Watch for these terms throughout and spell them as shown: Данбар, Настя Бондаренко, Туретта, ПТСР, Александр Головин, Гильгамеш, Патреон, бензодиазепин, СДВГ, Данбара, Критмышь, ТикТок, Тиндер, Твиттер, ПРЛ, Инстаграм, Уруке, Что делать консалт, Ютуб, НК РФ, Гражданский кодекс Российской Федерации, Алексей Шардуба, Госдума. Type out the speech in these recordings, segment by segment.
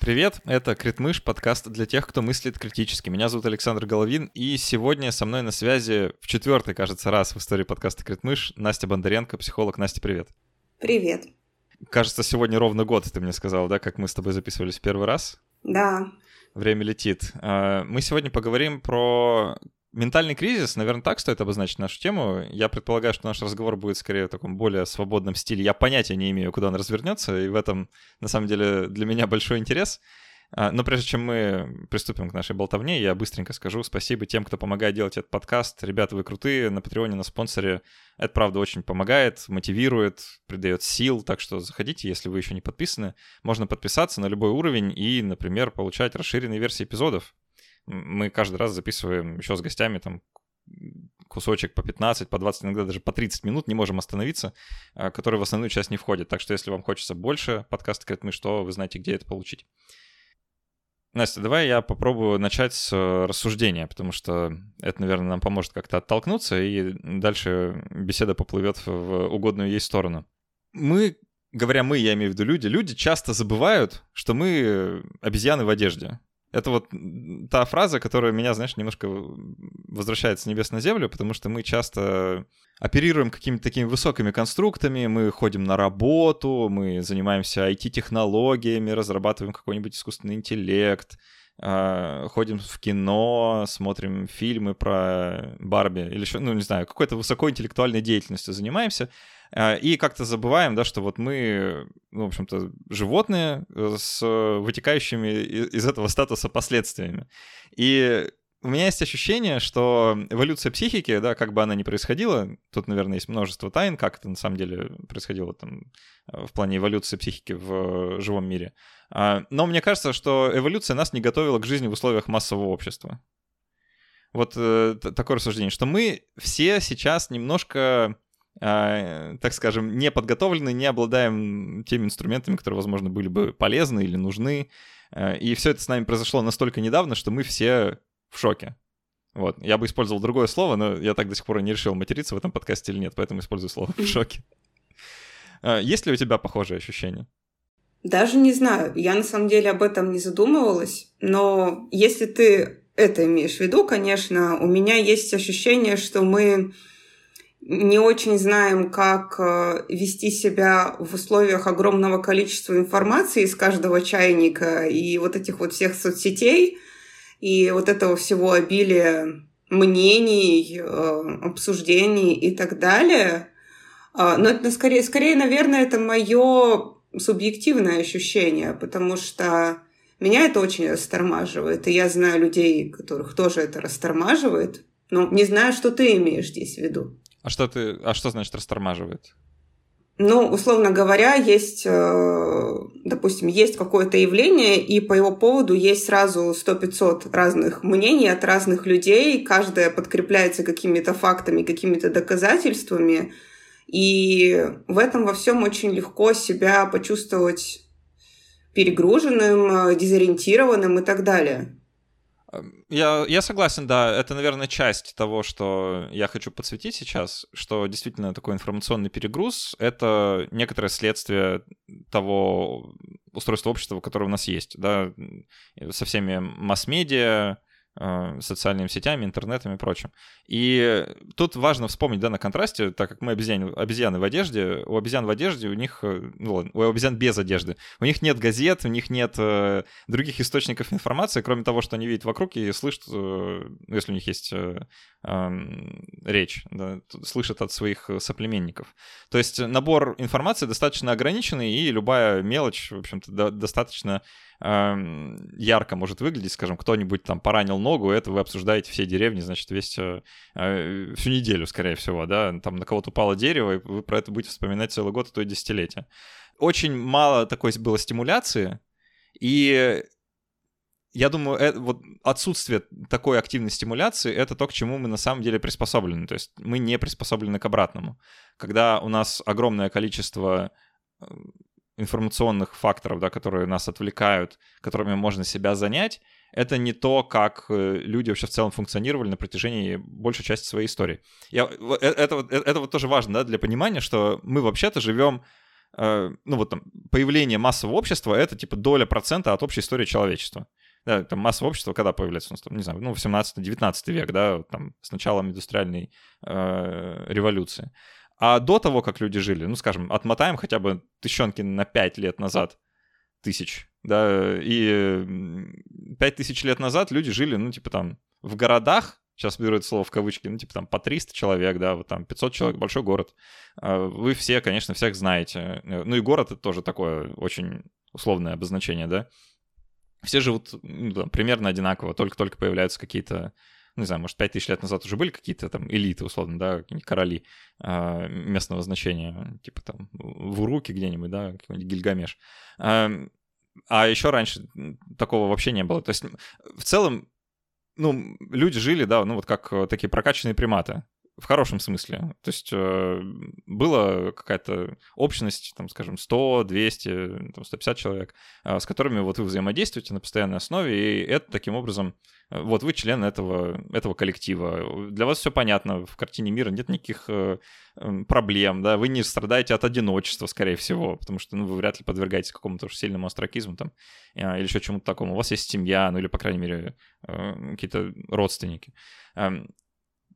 Привет, это Критмышь, подкаст для тех, кто мыслит критически. Меня зовут Александр Головин, и сегодня со мной на связи в четвертый, кажется, раз в истории подкаста Критмышь Настя Бондаренко, психолог. Настя, привет. Привет. Кажется, сегодня ровно год, ты мне сказала, да, как мы с тобой записывались в первый раз? Да. Время летит. Мы сегодня поговорим про ментальный кризис, наверное, так стоит обозначить нашу тему. Я предполагаю, что наш разговор будет скорее в таком более свободном стиле. Я понятия не имею, куда он развернется, и в этом, на самом деле, для меня большой интерес. Но прежде чем мы приступим к нашей болтовне, я быстренько скажу спасибо тем, кто помогает делать этот подкаст. Ребята, вы крутые, на Патреоне, на спонсоре. Это, правда, очень помогает, мотивирует, придает сил. Так что заходите, если вы еще не подписаны. Можно подписаться на любой уровень и, например, получать расширенные версии эпизодов. Мы каждый раз записываем еще с гостями там кусочек по 15, по 20, иногда даже по 30 минут, не можем остановиться, который в основную часть не входит. Так что если вам хочется больше подкаста «Критмышь», что вы знаете, где это получить. Настя, давай я попробую начать с рассуждения, потому что это, наверное, нам поможет как-то оттолкнуться, и дальше беседа поплывет в угодную ей сторону. Мы, говоря «мы», я имею в виду люди часто забывают, что мы обезьяны в одежде. Это вот та фраза, которая меня, знаешь, немножко возвращает с небес на землю, потому что мы часто оперируем какими-то такими высокими конструктами, мы ходим на работу, мы занимаемся IT-технологиями, разрабатываем какой-нибудь искусственный интеллект, ходим в кино, смотрим фильмы про Барби или еще, ну, не знаю, какой-то высокоинтеллектуальной деятельностью занимаемся, и как-то забываем, да, что вот мы, ну, в общем-то, животные с вытекающими из этого статуса последствиями. И у меня есть ощущение, что эволюция психики, да, как бы она ни происходила, тут, наверное, есть множество тайн, как это на самом деле происходило там в плане эволюции психики в живом мире. Но мне кажется, что эволюция нас не готовила к жизни в условиях массового общества. Вот такое рассуждение, что мы все сейчас немножко, так скажем, не подготовлены, не обладаем теми инструментами, которые, возможно, были бы полезны или нужны. И все это с нами произошло настолько недавно, что мы все в шоке. Вот. Я бы использовал другое слово, но я так до сих пор и не решил, материться в этом подкасте или нет, поэтому использую слово «в шоке». Есть ли у тебя похожие ощущения? Даже не знаю. Я на самом деле об этом не задумывалась, но если ты это имеешь в виду, конечно, у меня есть ощущение, что мы не очень знаем, как вести себя в условиях огромного количества информации из каждого чайника и вот этих вот всех соцсетей, и вот этого всего обилия мнений, обсуждений и так далее. Но это скорее, наверное, это мое субъективное ощущение, потому что меня это очень растормаживает. И я знаю людей, которых тоже это растормаживает, но не знаю, что ты имеешь здесь в виду. А что значит растормаживает? Ну, условно говоря, есть, допустим, есть какое-то явление, и по его поводу есть сразу 100-500 разных мнений от разных людей, каждое подкрепляется какими-то фактами, какими-то доказательствами, и в этом во всем очень легко себя почувствовать перегруженным, дезориентированным и так далее. Я согласен, да, это, наверное, часть того, что я хочу подсветить сейчас, что действительно такой информационный перегруз — это некоторое следствие того устройства общества, которое у нас есть, да, со всеми масс-медиа, социальными сетями, интернетом и прочим. И тут важно вспомнить, да, на контрасте, так как мы обезьяны в одежде, у обезьян в одежде, у них, ну ладно, у обезьян без одежды, у них нет газет, у них нет других источников информации, кроме того, что они видят вокруг и слышат, если у них есть речь, да, слышат от своих соплеменников. То есть набор информации достаточно ограниченный, и любая мелочь, в общем-то, достаточно ярко может выглядеть, скажем, кто-нибудь там поранил ногу, это вы обсуждаете всей деревне, значит, всю неделю, скорее всего, да, там на кого-то упало дерево, и вы про это будете вспоминать целый год, а то и десятилетие. Очень мало такой было стимуляции, и я думаю, вот отсутствие такой активной стимуляции — это то, к чему мы на самом деле приспособлены, то есть мы не приспособлены к обратному. Когда у нас огромное количество информационных факторов, да, которые нас отвлекают, которыми можно себя занять, это не то, как люди вообще в целом функционировали на протяжении большей части своей истории. Это вот тоже важно, да, для понимания, что мы вообще-то живем ну вот там, появление массового общества — это типа доля процента от общей истории человечества. Да, там массовое общество когда появляется? У нас, там, не знаю, ну, 18-19 век, да, там, с началом индустриальной революции. А до того, как люди жили, ну, скажем, отмотаем хотя бы тысячонки на 5 лет назад, тысяч, да, и 5 тысяч лет назад люди жили, ну, типа там, в городах, сейчас беру это слово в кавычки, ну, типа там по 300 человек, да, вот там 500 человек, большой город. Вы все, конечно, всех знаете. Ну, и город — это тоже такое очень условное обозначение, да. Все живут, ну, там, примерно одинаково, только-только появляются какие-то, ну, не знаю, может, 5000 лет назад уже были какие-то там элиты, условно, да, какие-нибудь короли местного значения, типа там в Уруке где-нибудь, да, какой-нибудь Гильгамеш. А еще раньше такого вообще не было. То есть в целом, ну, люди жили, да, ну, вот как такие прокачанные приматы. В хорошем смысле. То есть была какая-то общность, там, скажем, 100, 200, там, 150 человек, с которыми вот вы взаимодействуете на постоянной основе, и это таким образом... Вот вы член этого коллектива. Для вас все понятно, в картине мира нет никаких проблем, да, вы не страдаете от одиночества, скорее всего, потому что, ну, вы вряд ли подвергаетесь какому-то уж сильному остракизму там или еще чему-то такому. У вас есть семья, ну, или, по крайней мере, какие-то родственники.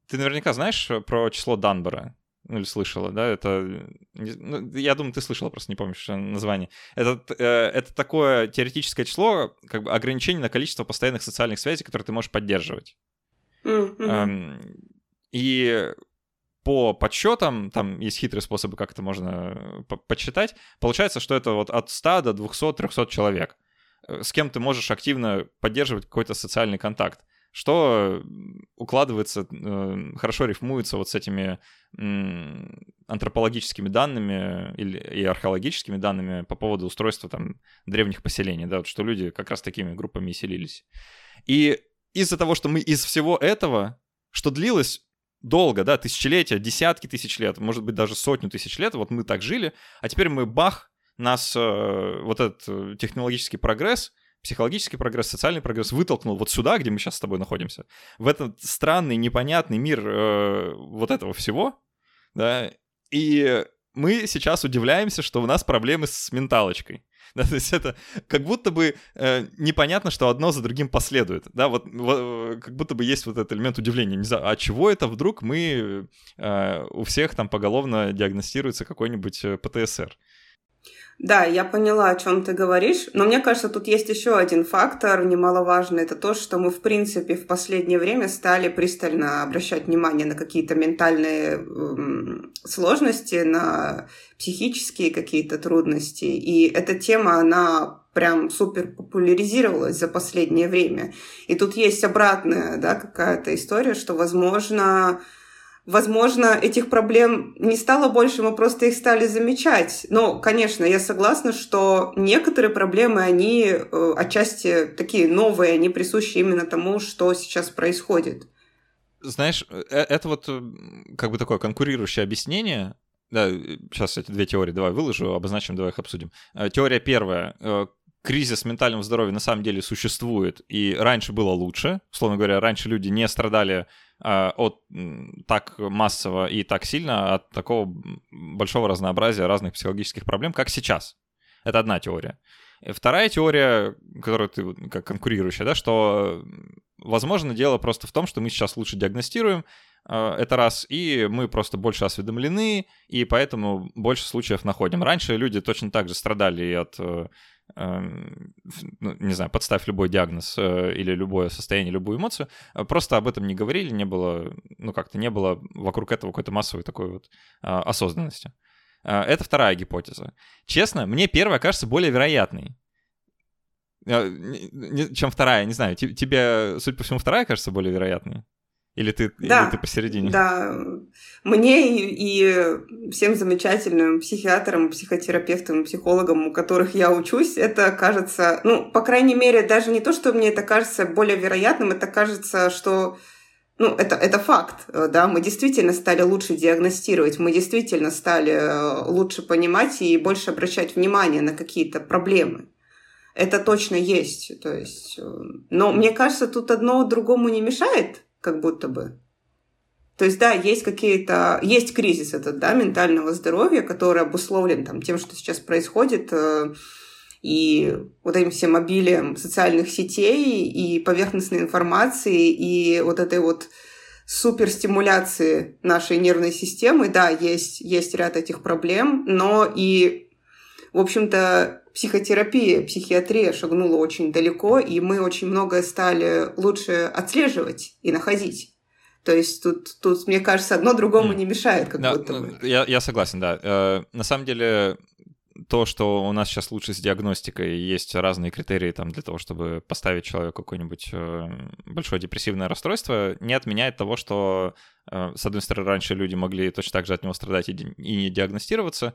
Ты наверняка знаешь про число Данбара, ну, или слышала, да? Это, ну, я думаю, ты слышала, просто не помнишь название. Это такое теоретическое число, как бы ограничение на количество постоянных социальных связей, которые ты можешь поддерживать. Mm-hmm. И по подсчетам, там есть хитрые способы, как это можно подсчитать, получается, что это вот от 100 до 200-300 человек, с кем ты можешь активно поддерживать какой-то социальный контакт, что укладывается, хорошо рифмуется вот с этими антропологическими данными и археологическими данными по поводу устройства там древних поселений, да, вот что люди как раз такими группами и селились. И из-за того, что мы из всего этого, что длилось долго, да, тысячелетия, десятки тысяч лет, может быть, даже сотню тысяч лет, вот мы так жили, а теперь мы, бах, нас вот этот технологический прогресс, психологический прогресс, социальный прогресс вытолкнул вот сюда, где мы сейчас с тобой находимся, в этот странный, непонятный мир вот этого всего, да, и мы сейчас удивляемся, что у нас проблемы с менталочкой, да, то есть это как будто бы непонятно, что одно за другим последует, да, вот, как будто бы есть вот этот элемент удивления, не знаю, а чего это вдруг мы, у всех там поголовно диагностируется какой-нибудь ПТСР. Да, я поняла, о чем ты говоришь, но мне кажется, тут есть еще один фактор немаловажный, это то, что мы, в принципе, в последнее время стали пристально обращать внимание на какие-то ментальные сложности, на психические какие-то трудности, и эта тема, она прям супер популяризировалась за последнее время, и тут есть обратная, да, какая-то история, что, возможно, этих проблем не стало больше, мы просто их стали замечать. Но, конечно, я согласна, что некоторые проблемы, они отчасти такие новые, они присущи именно тому, что сейчас происходит. Знаешь, это вот как бы такое конкурирующее объяснение. Да, сейчас эти две теории давай выложу, обозначим, давай их обсудим. Теория первая. Кризис ментального здоровья на самом деле существует, и раньше было лучше. Условно говоря, раньше люди не страдали от так массово и так сильно от такого большого разнообразия разных психологических проблем, как сейчас. Это одна теория. Вторая теория, которая ты как конкурирующая, да, что, возможно, дело просто в том, что мы сейчас лучше диагностируем, это раз, и мы просто больше осведомлены, и поэтому больше случаев находим. Раньше люди точно так же страдали от, не знаю, подставь любой диагноз или любое состояние, любую эмоцию, просто об этом не говорили, не было, ну как-то не было вокруг этого какой-то массовой такой вот осознанности. Это вторая гипотеза. Честно, мне первая кажется более вероятной, чем вторая, не знаю. Тебе, судя по всему, вторая кажется более вероятной? Или ты посередине? Да, мне и всем замечательным психиатрам, психотерапевтам, психологам, у которых я учусь, это кажется, ну, по крайней мере, даже не то, что мне это кажется более вероятным, это кажется, что... Ну, это факт, да, мы действительно стали лучше диагностировать, мы действительно стали лучше понимать и больше обращать внимание на какие-то проблемы. Это точно есть, то есть... Но мне кажется, тут одно другому не мешает, как будто бы. То есть, да, есть какие-то... Есть кризис этот, да, ментального здоровья, который обусловлен там, тем, что сейчас происходит, и вот этим всем обилием социальных сетей, и поверхностной информации, и вот этой вот суперстимуляции нашей нервной системы. Да, есть ряд этих проблем, но и, в общем-то, психотерапия, психиатрия шагнула очень далеко, и мы очень многое стали лучше отслеживать и находить. То есть тут мне кажется, одно другому не мешает, как будто бы. Я согласен, да. На самом деле, то, что у нас сейчас лучше с диагностикой, есть разные критерии там, для того, чтобы поставить человеку какое-нибудь большое депрессивное расстройство, не отменяет того, что, с одной стороны, раньше люди могли точно так же от него страдать и не диагностироваться,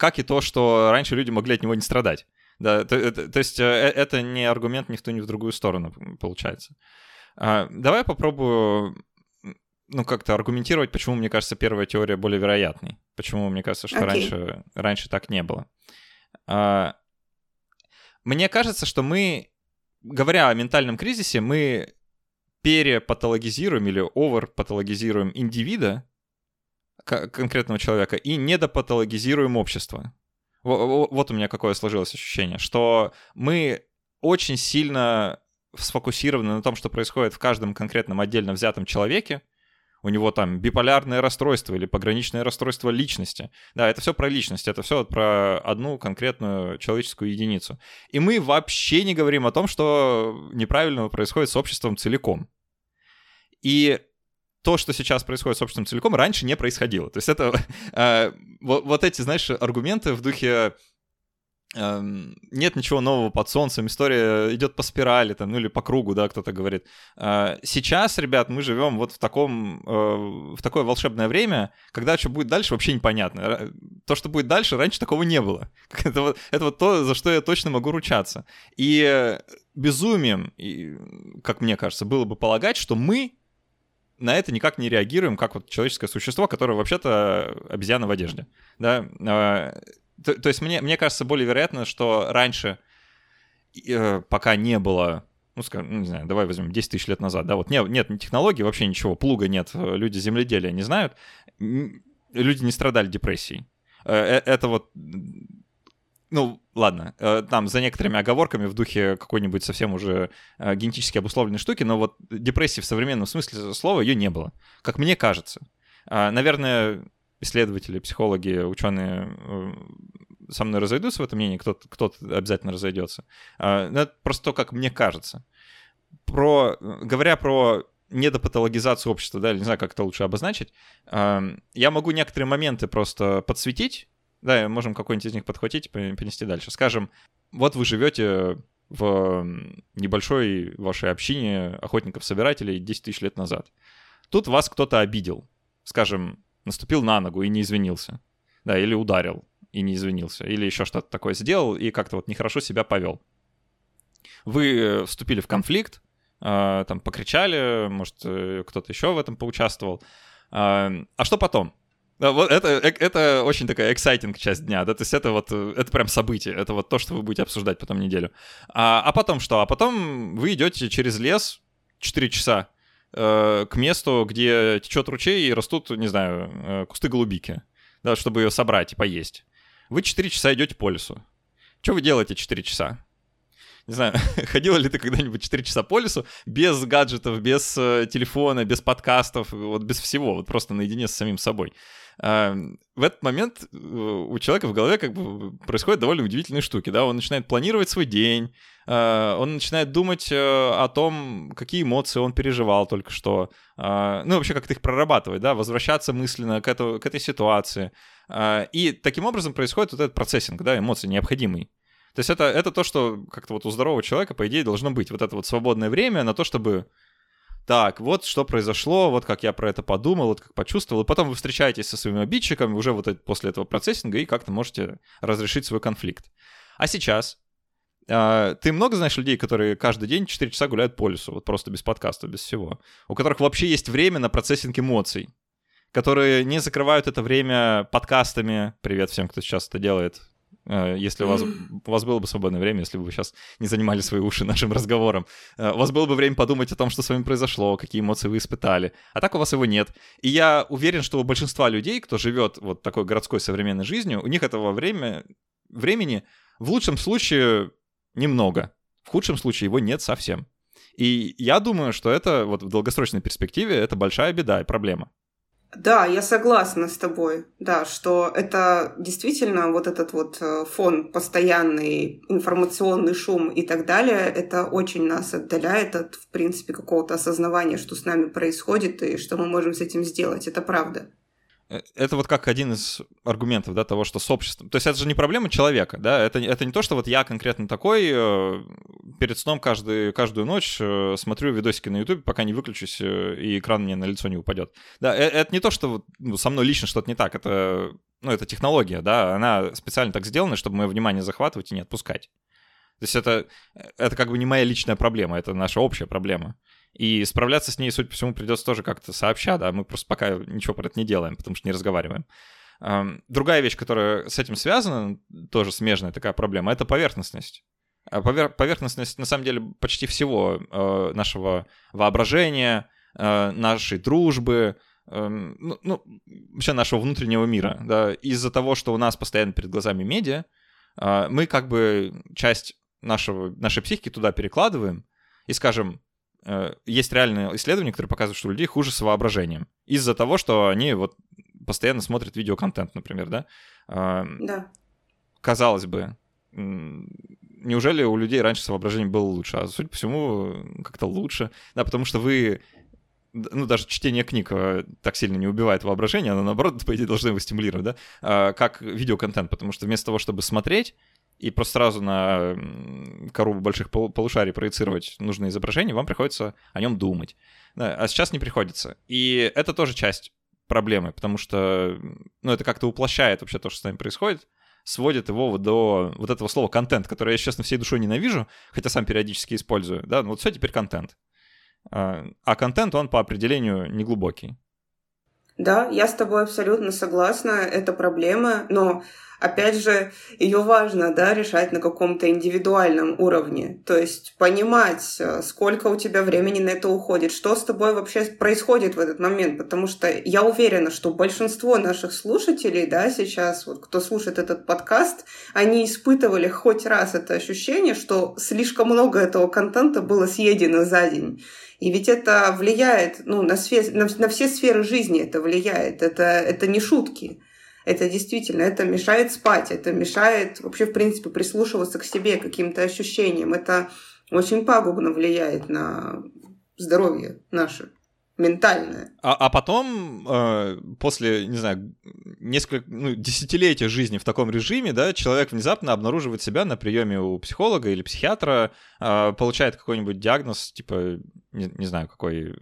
как и то, что раньше люди могли от него не страдать. Да, то есть это не аргумент ни в ту, ни в другую сторону, получается. Давай я попробую... как-то аргументировать, почему, мне кажется, первая теория более вероятной. Почему, мне кажется, что раньше так не было. Мне кажется, что мы, говоря о ментальном кризисе, мы перепатологизируем или оверпатологизируем индивида, конкретного человека, и недопатологизируем общество. Вот у меня какое сложилось ощущение, что мы очень сильно сфокусированы на том, что происходит в каждом конкретном отдельно взятом человеке, у него там биполярное расстройство или пограничное расстройство личности. Да, это все про личность, это все про одну конкретную человеческую единицу. И мы вообще не говорим о том, что неправильного происходит с обществом целиком. И то, что сейчас происходит с обществом целиком, раньше не происходило. То есть это вот эти, знаешь, аргументы в духе нет ничего нового под солнцем, история идет по спирали, там, ну или по кругу, да, кто-то говорит. Сейчас, ребят, мы живем вот в такое волшебное время, когда что будет дальше, вообще непонятно. То, что будет дальше, раньше такого не было. Это вот то, за что я точно могу ручаться. И безумием, как мне кажется, было бы полагать, что мы на это никак не реагируем, как вот человеческое существо, которое вообще-то обезьяна в одежде, да. То есть мне кажется, более вероятно, что раньше, пока не было, не знаю, давай возьмем 10 тысяч лет назад, да, вот нет технологий, вообще ничего, плуга нет, люди земледелия не знают, люди не страдали депрессией. Это вот, ладно, там за некоторыми оговорками в духе какой-нибудь совсем уже генетически обусловленной штуки, но вот депрессии в современном смысле слова ее не было, как мне кажется. Наверное... Исследователи, психологи, ученые со мной разойдутся в этом мнении, кто-то обязательно разойдется. Но это просто то, как мне кажется. Говоря про недопатологизацию общества, да, или не знаю, как это лучше обозначить, я могу некоторые моменты просто подсветить, да, можем какой-нибудь из них подхватить и перенести дальше. Скажем, вот вы живете в небольшой вашей общине охотников-собирателей 10 тысяч лет назад. Тут вас кто-то обидел, скажем, наступил на ногу и не извинился. Да, или ударил и не извинился. Или еще что-то такое сделал и как-то вот нехорошо себя повел. Вы вступили в конфликт, там покричали, может, кто-то еще в этом поучаствовал. А что потом? Да, вот это очень такая эксайтинг часть дня, да, то есть это прям событие, это вот то, что вы будете обсуждать потом неделю. А потом что? А потом вы идете через лес 4 часа, к месту, где течет ручей и растут, не знаю, кусты голубики, да, чтобы ее собрать и поесть. Вы 4 часа идете по лесу. Что вы делаете 4 часа? Не знаю, ходила ли ты когда-нибудь 4 часа по лесу без гаджетов, без телефона, без подкастов, вот без всего, вот просто наедине с самим собой. В этот момент у человека в голове как бы происходят довольно удивительные штуки, да, он начинает планировать свой день, он начинает думать о том, какие эмоции он переживал только что, вообще как-то их прорабатывать, да, возвращаться мысленно к этой ситуации, и таким образом происходит вот этот процессинг, да, эмоций необходимый. То есть это то, что как-то вот у здорового человека, по идее, должно быть. Вот это вот свободное время на то, чтобы... Так, вот что произошло, вот как я про это подумал, вот как почувствовал. И потом вы встречаетесь со своим обидчиком уже вот после этого процессинга и как-то можете разрешить свой конфликт. А сейчас... Ты много знаешь людей, которые каждый день 4 часа гуляют по лесу, вот просто без подкаста, без всего, у которых вообще есть время на процессинг эмоций, которые не закрывают это время подкастами. Привет всем, кто сейчас это делает. Если у вас было бы свободное время, если бы вы сейчас не занимали свои уши нашим разговором, у вас было бы время подумать о том, что с вами произошло, какие эмоции вы испытали. А так у вас его нет. И я уверен, что у большинства людей, кто живет вот такой городской современной жизнью, у них этого времени в лучшем случае немного, в худшем случае его нет совсем. И я думаю, что это вот в долгосрочной перспективе это большая беда и проблема. Да, я согласна с тобой, да, что это действительно вот этот вот фон, постоянный информационный шум и так далее, это очень нас отдаляет от, в принципе, какого-то осознавания, что с нами происходит и что мы можем с этим сделать, это правда. Это вот как один из аргументов, да, того, что с обществом... То есть это же не проблема человека, да, это не то, что вот я конкретно такой перед сном каждую ночь смотрю видосики на YouTube, пока не выключусь и экран мне на лицо не упадет. Да, это не то, что со мной лично что-то не так, это, ну, это технология, да, она специально так сделана, чтобы мое внимание захватывать и не отпускать. То есть это как бы не моя личная проблема, это наша общая проблема. И справляться с ней, судя по всему, придется тоже как-то сообща, да, мы просто пока ничего про это не делаем, потому что не разговариваем. Другая вещь, которая с этим связана, тоже смежная такая проблема, это поверхностность. Поверхностность, на самом деле, почти всего нашего воображения, нашей дружбы, ну, вообще нашего внутреннего мира, да, из-за того, что у нас постоянно перед глазами медиа, мы как бы часть нашей психики туда перекладываем и, скажем, есть реальные исследования, которые показывают, что у людей хуже с воображением. Из-за того, что они вот постоянно смотрят видеоконтент, например, да? Да. Казалось бы, неужели у людей раньше с воображением было лучше? А судя по всему, как-то лучше. Да, потому что вы... Ну, даже чтение книг так сильно не убивает воображение, оно, наоборот, по идее, должно его стимулировать, да? Как видеоконтент, потому что вместо того, чтобы смотреть... и просто сразу на кору больших полушарий проецировать нужные изображения, вам приходится о нем думать. А сейчас не приходится. И это тоже часть проблемы, потому что ну, это как-то уплощает вообще то, что с нами происходит, сводит его вот до вот этого слова «контент», которое я, честно, всей душой ненавижу, хотя сам периодически использую. Да? Ну, вот все теперь контент. А контент, он по определению неглубокий. Да, я с тобой абсолютно согласна, это проблема, но, опять же, ее важно, да, решать на каком-то индивидуальном уровне, то есть понимать, сколько у тебя времени на это уходит, что с тобой вообще происходит в этот момент, потому что я уверена, что большинство наших слушателей, да, сейчас, вот, кто слушает этот подкаст, они испытывали хоть раз это ощущение, что слишком много этого контента было съедено за день. И ведь это влияет, ну, на все сферы жизни это влияет. Это не шутки. Это действительно, это мешает спать, это мешает вообще, в принципе, прислушиваться к себе, к каким-то ощущениям. Это очень пагубно влияет на здоровье наше, ментальное. А потом, после, не знаю, десятилетия жизни в таком режиме, да, человек внезапно обнаруживает себя на приеме у психолога или психиатра, получает какой-нибудь диагноз, типа, не знаю, какой...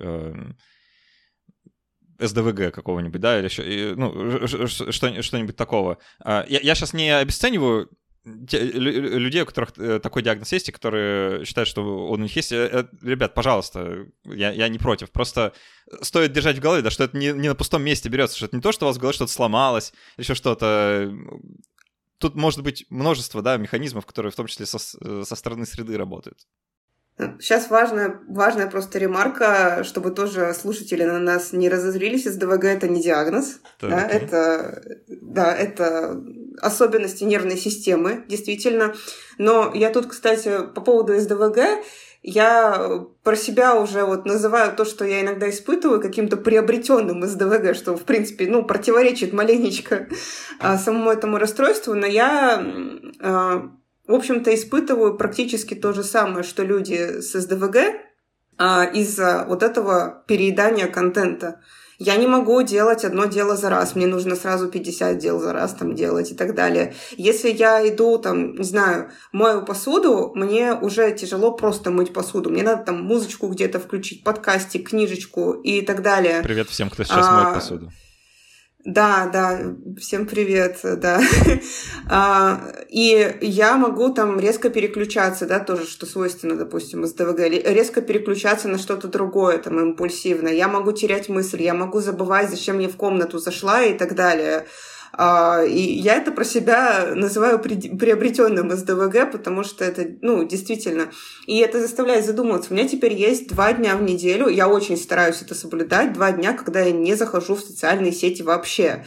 СДВГ какого-нибудь, да, или еще, ну, что-нибудь такого. Я сейчас не обесцениваю людей, у которых такой диагноз есть, и которые считают, что он у них есть. Ребят, пожалуйста, я не против. Просто стоит держать в голове, да, что это не на пустом месте берется, что это не то, что у вас в голове что-то сломалось, еще что-то. Тут может быть множество, да, механизмов, которые в том числе со стороны среды работают. Сейчас важная просто ремарка, чтобы тоже слушатели на нас не разозрились. СДВГ – это не диагноз, да, это особенности нервной системы, действительно. Но я тут, кстати, по поводу СДВГ, я про себя уже вот называю то, что я иногда испытываю, каким-то приобретенным СДВГ, что, в принципе, ну, противоречит маленечко самому этому расстройству, но я... В общем-то, испытываю практически то же самое, что люди с СДВГ из-за вот этого переедания контента. Я не могу делать одно дело за раз, мне нужно сразу 50 дел за раз там делать и так далее. Если я иду, там, не знаю, мою посуду, мне уже тяжело просто мыть посуду. Мне надо там музычку где-то включить, подкастик, книжечку и так далее. Привет всем, кто сейчас моет посуду. Да, всем привет, да. И я могу там резко переключаться, да, тоже, что свойственно, допустим, СДВГ, резко переключаться на что-то другое, там, импульсивное. Я могу терять мысль, я могу забывать, зачем я в комнату зашла и так далее. И я это про себя называю приобретенным СДВГ, потому что это, ну, действительно. И это заставляет задумываться. У меня теперь есть 2 дня в неделю, я очень стараюсь это соблюдать, 2 дня, когда я не захожу в социальные сети вообще.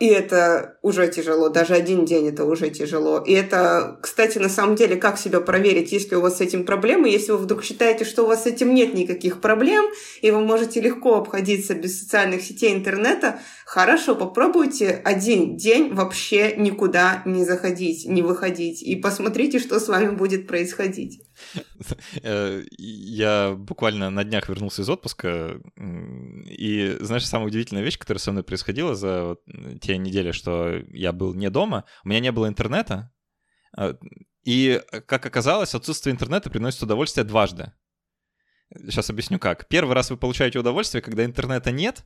И это уже тяжело, даже 1 день это уже тяжело. И это, кстати, на самом деле, как себя проверить, если у вас с этим проблемы, если вы вдруг считаете, что у вас с этим нет никаких проблем, и вы можете легко обходиться без социальных сетей, интернета, хорошо, попробуйте 1 день вообще никуда не заходить, не выходить, и посмотрите, что с вами будет происходить. Я буквально на днях вернулся из отпуска, и, знаешь, самая удивительная вещь, которая со мной происходила за те недели, что я был не дома, у меня не было интернета, и, как оказалось, отсутствие интернета приносит удовольствие дважды. Сейчас объясню как. Первый раз вы получаете удовольствие, когда интернета нет,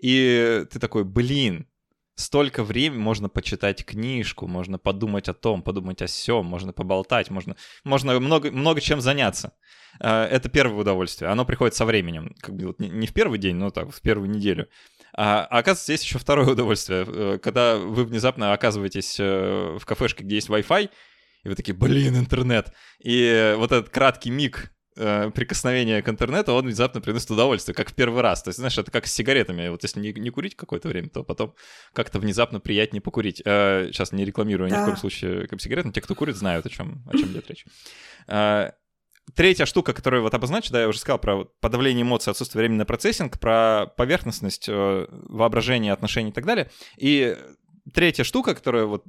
и ты такой, блин, столько времени можно почитать книжку, можно подумать о том, подумать о сём, можно поболтать, можно много чем заняться. Это первое удовольствие. Оно приходит со временем. Как бы вот не в первый день, но так, в первую неделю. А оказывается, есть еще второе удовольствие, когда вы внезапно оказываетесь в кафешке, где есть Wi-Fi, и вы такие, блин, интернет. И вот этот краткий миг прикосновение к интернету, он внезапно приносит удовольствие, как в первый раз. То есть, знаешь, это как с сигаретами. Вот если не курить какое-то время, то потом как-то внезапно приятнее покурить. Сейчас не рекламирую ни в коем случае как сигарет, но те, кто курит, знают, о чем идет речь. Третья штука, которую вот обозначу, да, я уже сказал про подавление эмоций, отсутствие времени на процессинг, про поверхностность, воображение, отношения и так далее. И третья штука, которая вот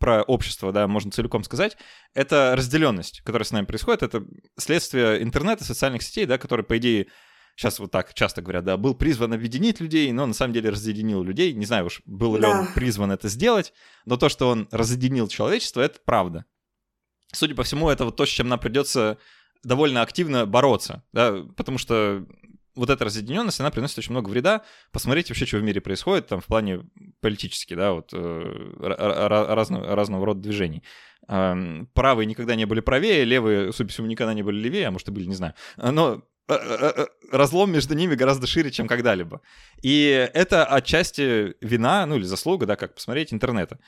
про общество, да, можно целиком сказать, это разделенность, которая с нами происходит, это следствие интернета, социальных сетей, да, которые, по идее, сейчас вот так часто говорят, да, был призван объединить людей, но на самом деле разъединил людей, не знаю уж, был ли он призван это сделать, но то, что он разъединил человечество, это правда. Судя по всему, это вот то, с чем нам придется довольно активно бороться, да, потому что вот эта разъединенность, она приносит очень много вреда. Посмотрите вообще, что в мире происходит там в плане политически, да, вот разного рода движений. Правые никогда не были правее, левые, судя по всему, никогда не были левее, а может и были, не знаю. Но разлом между ними гораздо шире, чем когда-либо. И это отчасти вина, ну или заслуга, да, как посмотреть, интернета.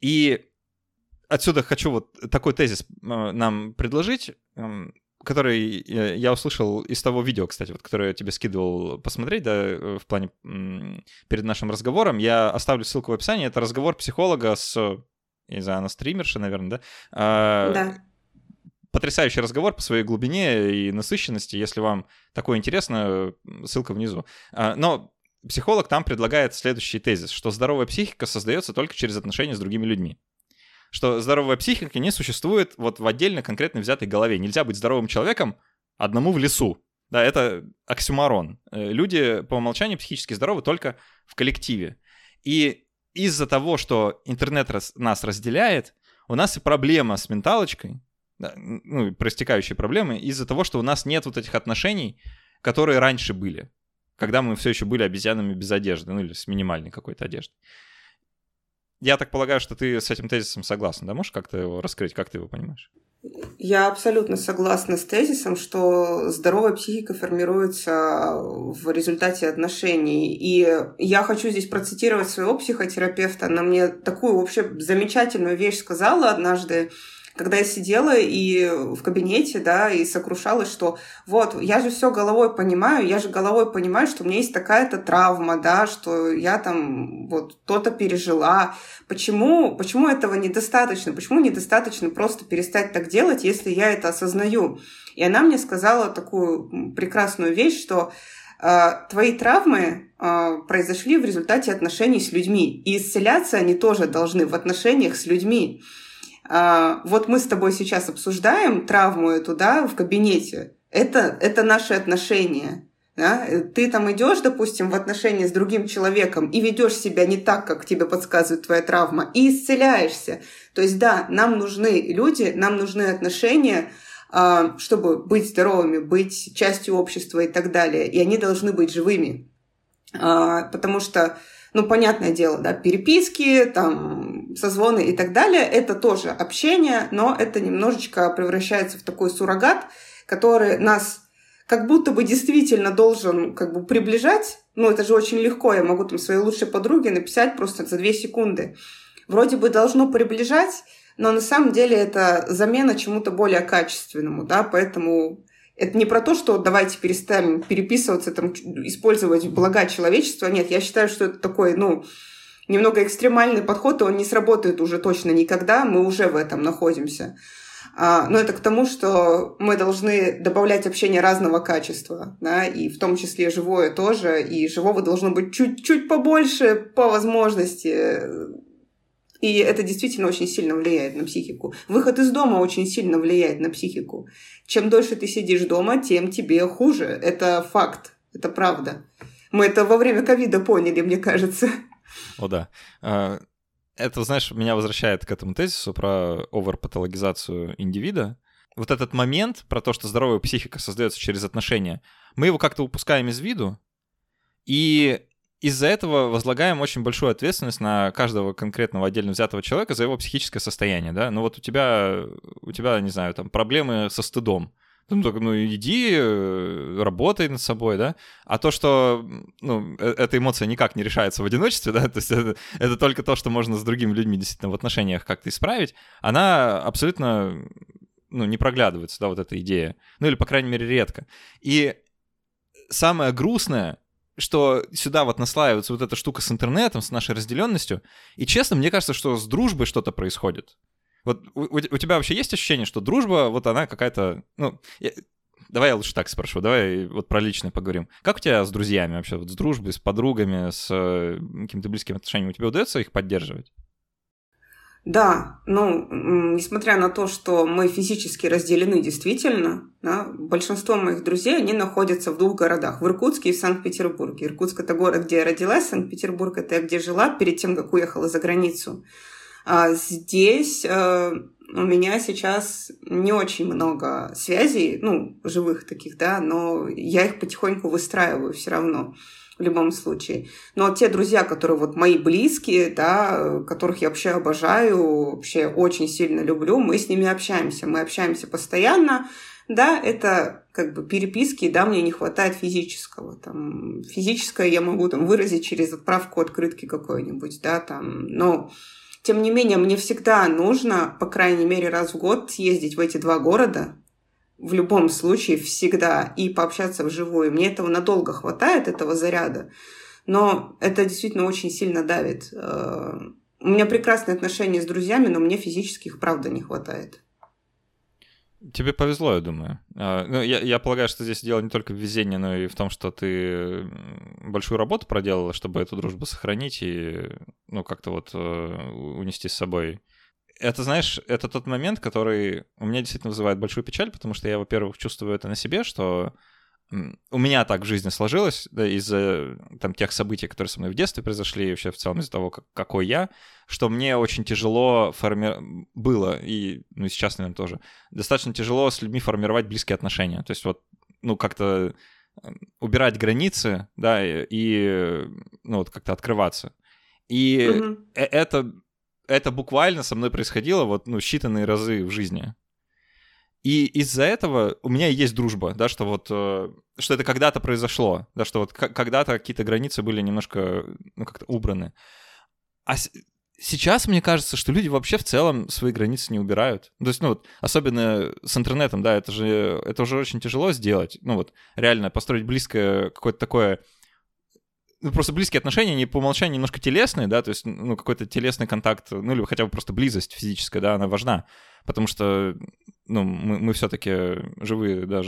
И отсюда хочу вот такой тезис нам предложить, который я услышал из того видео, кстати, вот, которое я тебе скидывал посмотреть, да, в плане перед нашим разговором. Я оставлю ссылку в описании. Это разговор психолога с... Я не знаю, она стримерша, наверное, да? Да. Потрясающий разговор по своей глубине и насыщенности. Если вам такое интересно, ссылка внизу. Но психолог там предлагает следующий тезис, что здоровая психика создается только через отношения с другими людьми. Что здоровая психика не существует вот в отдельно конкретно взятой голове. Нельзя быть здоровым человеком одному в лесу. Да, это оксюморон. Люди по умолчанию психически здоровы только в коллективе. И из-за того, что интернет нас разделяет, у нас и проблема с менталочкой, да, ну, проистекающие проблемы, из-за того, что у нас нет вот этих отношений, которые раньше были, когда мы все еще были обезьянами без одежды, ну или с минимальной какой-то одеждой. Я так полагаю, что ты с этим тезисом согласна, да? Можешь как-то его раскрыть, как ты его понимаешь? Я абсолютно согласна с тезисом, что здоровая психика формируется в результате отношений. И я хочу здесь процитировать своего психотерапевта. Она мне такую вообще замечательную вещь сказала однажды, когда я сидела и в кабинете, да, и сокрушалась, что вот, я же все головой понимаю, что у меня есть такая-то травма, да, что я там вот то-то пережила. Почему этого недостаточно? Почему недостаточно просто перестать так делать, если я это осознаю? И она мне сказала такую прекрасную вещь, что твои травмы произошли в результате отношений с людьми, и исцеляться они тоже должны в отношениях с людьми. Вот мы с тобой сейчас обсуждаем травму эту, да, в кабинете. Это наши отношения. Да? Ты там идешь, допустим, в отношения с другим человеком и ведешь себя не так, как тебе подсказывает твоя травма, и исцеляешься. То есть, да, нам нужны люди, нам нужны отношения, чтобы быть здоровыми, быть частью общества и так далее. И они должны быть живыми. Потому что, ну, понятное дело, да, переписки, там, созвоны и так далее, это тоже общение, но это немножечко превращается в такой суррогат, который нас как будто бы действительно должен как бы приближать, Ну, это же очень легко. Я могу там своей лучшей подруге написать просто за 2 секунды. Вроде бы должно приближать, но на самом деле это замена чему-то более качественному, да, поэтому это не про то, что давайте перестанем переписываться, там, использовать блага человечества. Нет, я считаю, что это такой, ну, немного экстремальный подход, и он не сработает уже точно никогда, мы уже в этом находимся. Но это к тому, что мы должны добавлять общение разного качества, да, и в том числе живое тоже, и живого должно быть чуть-чуть побольше по возможности. И это действительно очень сильно влияет на психику. Выход из дома очень сильно влияет на психику. Чем дольше ты сидишь дома, тем тебе хуже. Это факт, это правда. Мы это во время ковида поняли, мне кажется. О, да. Это, знаешь, меня возвращает к этому тезису про оверпатологизацию индивида. Вот этот момент про то, что здоровая психика создается через отношения, мы его как-то упускаем из виду, и из-за этого возлагаем очень большую ответственность на каждого конкретного отдельно взятого человека за его психическое состояние, да? Ну вот у тебя, не знаю, там проблемы со стыдом. Ну, иди, работай над собой, да. А то, что ну, эта эмоция никак не решается в одиночестве, да, то есть это только то, что можно с другими людьми действительно в отношениях как-то исправить, она абсолютно ну, не проглядывается, да, вот эта идея. Ну, или, по крайней мере, редко. И самое грустное, что сюда вот наслаивается вот эта штука с интернетом, с нашей разделенностью. И, честно, мне кажется, что с дружбой что-то происходит. Вот у тебя вообще есть ощущение, что дружба, вот она какая-то... Ну, давай я лучше так спрошу, давай вот про личное поговорим. Как у тебя с друзьями вообще, вот с дружбой, с подругами, с какими-то близкими отношениями? У тебя удается их поддерживать? Да, ну, несмотря на то, что мы физически разделены действительно, да, большинство моих друзей, они находятся в 2 городах, в Иркутске и в Санкт-Петербурге. Иркутск — это город, где я родилась, Санкт-Петербург — это я где жила перед тем, как уехала за границу. А здесь у меня сейчас не очень много связей, ну, живых таких, да, но я их потихоньку выстраиваю все равно, в любом случае. Но те друзья, которые вот мои близкие, да, которых я вообще обожаю, вообще очень сильно люблю, мы с ними общаемся. Мы общаемся постоянно, да, это как бы переписки, да, мне не хватает физического. Там, физическое я могу там выразить через отправку открытки какой-нибудь, да, там, но... Тем не менее, мне всегда нужно, по крайней мере, раз в год съездить в эти 2 города, в любом случае, всегда, и пообщаться вживую. Мне этого надолго хватает, этого заряда, но это действительно очень сильно давит. У меня прекрасные отношения с друзьями, но мне физически их, правда, не хватает. Тебе повезло, я думаю. Ну, я полагаю, что здесь дело не только в везении, но и в том, что ты большую работу проделала, чтобы эту дружбу сохранить и, ну, как-то вот унести с собой. Это, знаешь, это тот момент, который у меня действительно вызывает большую печаль, потому что я, во-первых, чувствую это на себе, что у меня так в жизни сложилось, да, из-за там, тех событий, которые со мной в детстве произошли, и вообще в целом из-за того, какой я, что мне очень тяжело было, и, ну, и сейчас, наверное, тоже, достаточно тяжело с людьми формировать близкие отношения. То есть вот, ну, как-то убирать границы, да, и ну, вот как-то открываться. И это буквально со мной происходило вот, ну, считанные разы в жизни. И из-за этого у меня есть дружба, да, что вот, что это когда-то произошло, да, что вот когда-то какие-то границы были немножко, ну, как-то убраны. А сейчас мне кажется, что люди вообще в целом свои границы не убирают. То есть, ну, вот, особенно с интернетом, да, это уже очень тяжело сделать. Ну, вот, реально построить близкое какое-то такое... Ну, просто близкие отношения, они по умолчанию немножко телесные, да, то есть, ну, какой-то телесный контакт, ну, или хотя бы просто близость физическая, да, она важна, потому что, ну, мы все-таки живые, да,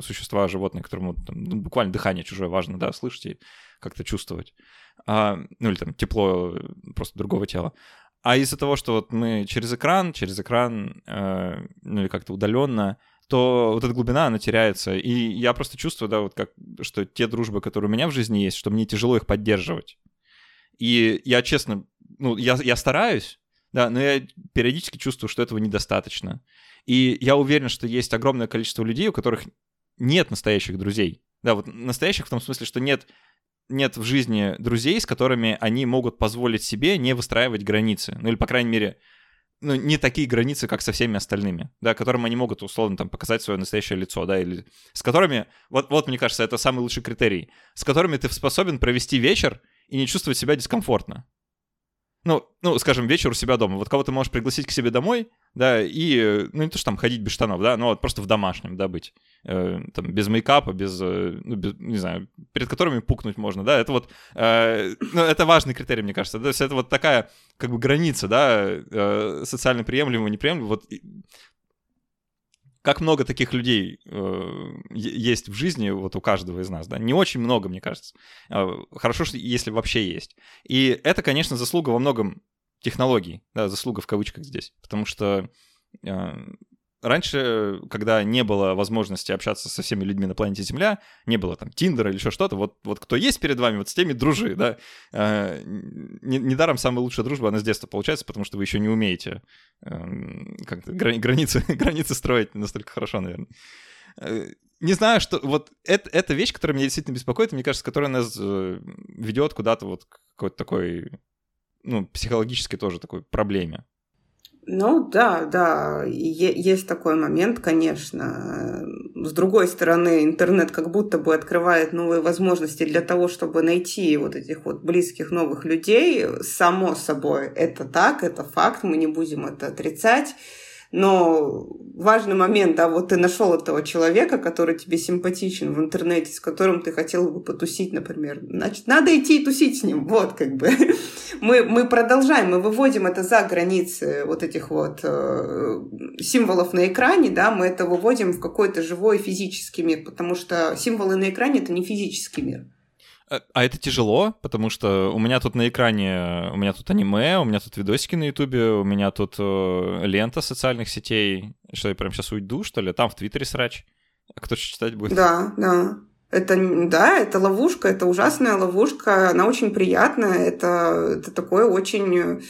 существа, животные, которым там, ну, буквально дыхание чужое важно, да, слышать и как-то чувствовать, ну, или там тепло просто другого тела. А из-за того, что вот мы через экран, ну, или как-то удаленно, то вот эта глубина, она теряется. И я просто чувствую, да, вот как, что те дружбы, которые у меня в жизни есть, что мне тяжело их поддерживать. И я, честно, ну, я стараюсь, да, но я периодически чувствую, что этого недостаточно. И я уверен, что есть огромное количество людей, у которых нет настоящих друзей. Да, вот настоящих в том смысле, что нет в жизни друзей, с которыми они могут позволить себе не выстраивать границы. Ну или, по крайней мере, ну, не такие границы, как со всеми остальными, да, которым они могут, условно, там, показать свое настоящее лицо, да, или с которыми, вот мне кажется, это самый лучший критерий, с которыми ты способен провести вечер и не чувствовать себя дискомфортно. Ну, скажем, вечер у себя дома. Вот кого ты можешь пригласить к себе домой, да, и, ну, не то, что там ходить без штанов, да, но вот просто в домашнем, да, быть, там, без мейкапа, без, не знаю, перед которыми пукнуть можно, да, это вот, ну, это важный критерий, мне кажется, то есть это вот такая, как бы, граница, да, социально приемлемого, неприемлемого, вот, как много таких людей есть в жизни, вот у каждого из нас, да, не очень много, мне кажется. Хорошо, что если вообще есть. И это, конечно, заслуга во многом технологий, да, заслуга в кавычках здесь, потому что раньше, когда не было возможности общаться со всеми людьми на планете Земля, не было там Тиндера или еще что-то, вот кто есть перед вами, вот с теми дружи, да. Недаром самая лучшая дружба, она с детства получается, потому что вы еще не умеете как-то границы строить настолько хорошо, наверное. Не знаю, что... Вот это вещь, которая меня действительно беспокоит, мне кажется, которая нас ведет куда-то вот к какой-то такой, ну, психологической тоже такой проблеме. Ну, да, есть такой момент, конечно. С другой стороны, интернет как будто бы открывает новые возможности для того, чтобы найти вот этих вот близких новых людей. Само собой, это так, это факт, мы не будем это отрицать. Но важный момент, да, вот ты нашел этого человека, который тебе симпатичен в интернете, с которым ты хотел бы потусить, например. Значит, надо идти и тусить с ним, вот как бы. Мы продолжаем, мы выводим это за границы вот этих вот символов на экране, да, мы это выводим в какой-то живой физический мир, потому что символы на экране — это не физический мир. А это тяжело, потому что у меня тут на экране, у меня тут аниме, у меня тут видосики на Ютубе, у меня тут лента социальных сетей. Что, я прям сейчас уйду, что ли? Там в Твиттере срач. А кто же читать будет? Да. Это ловушка, это ужасная ловушка. Она очень приятная. Это такое очень,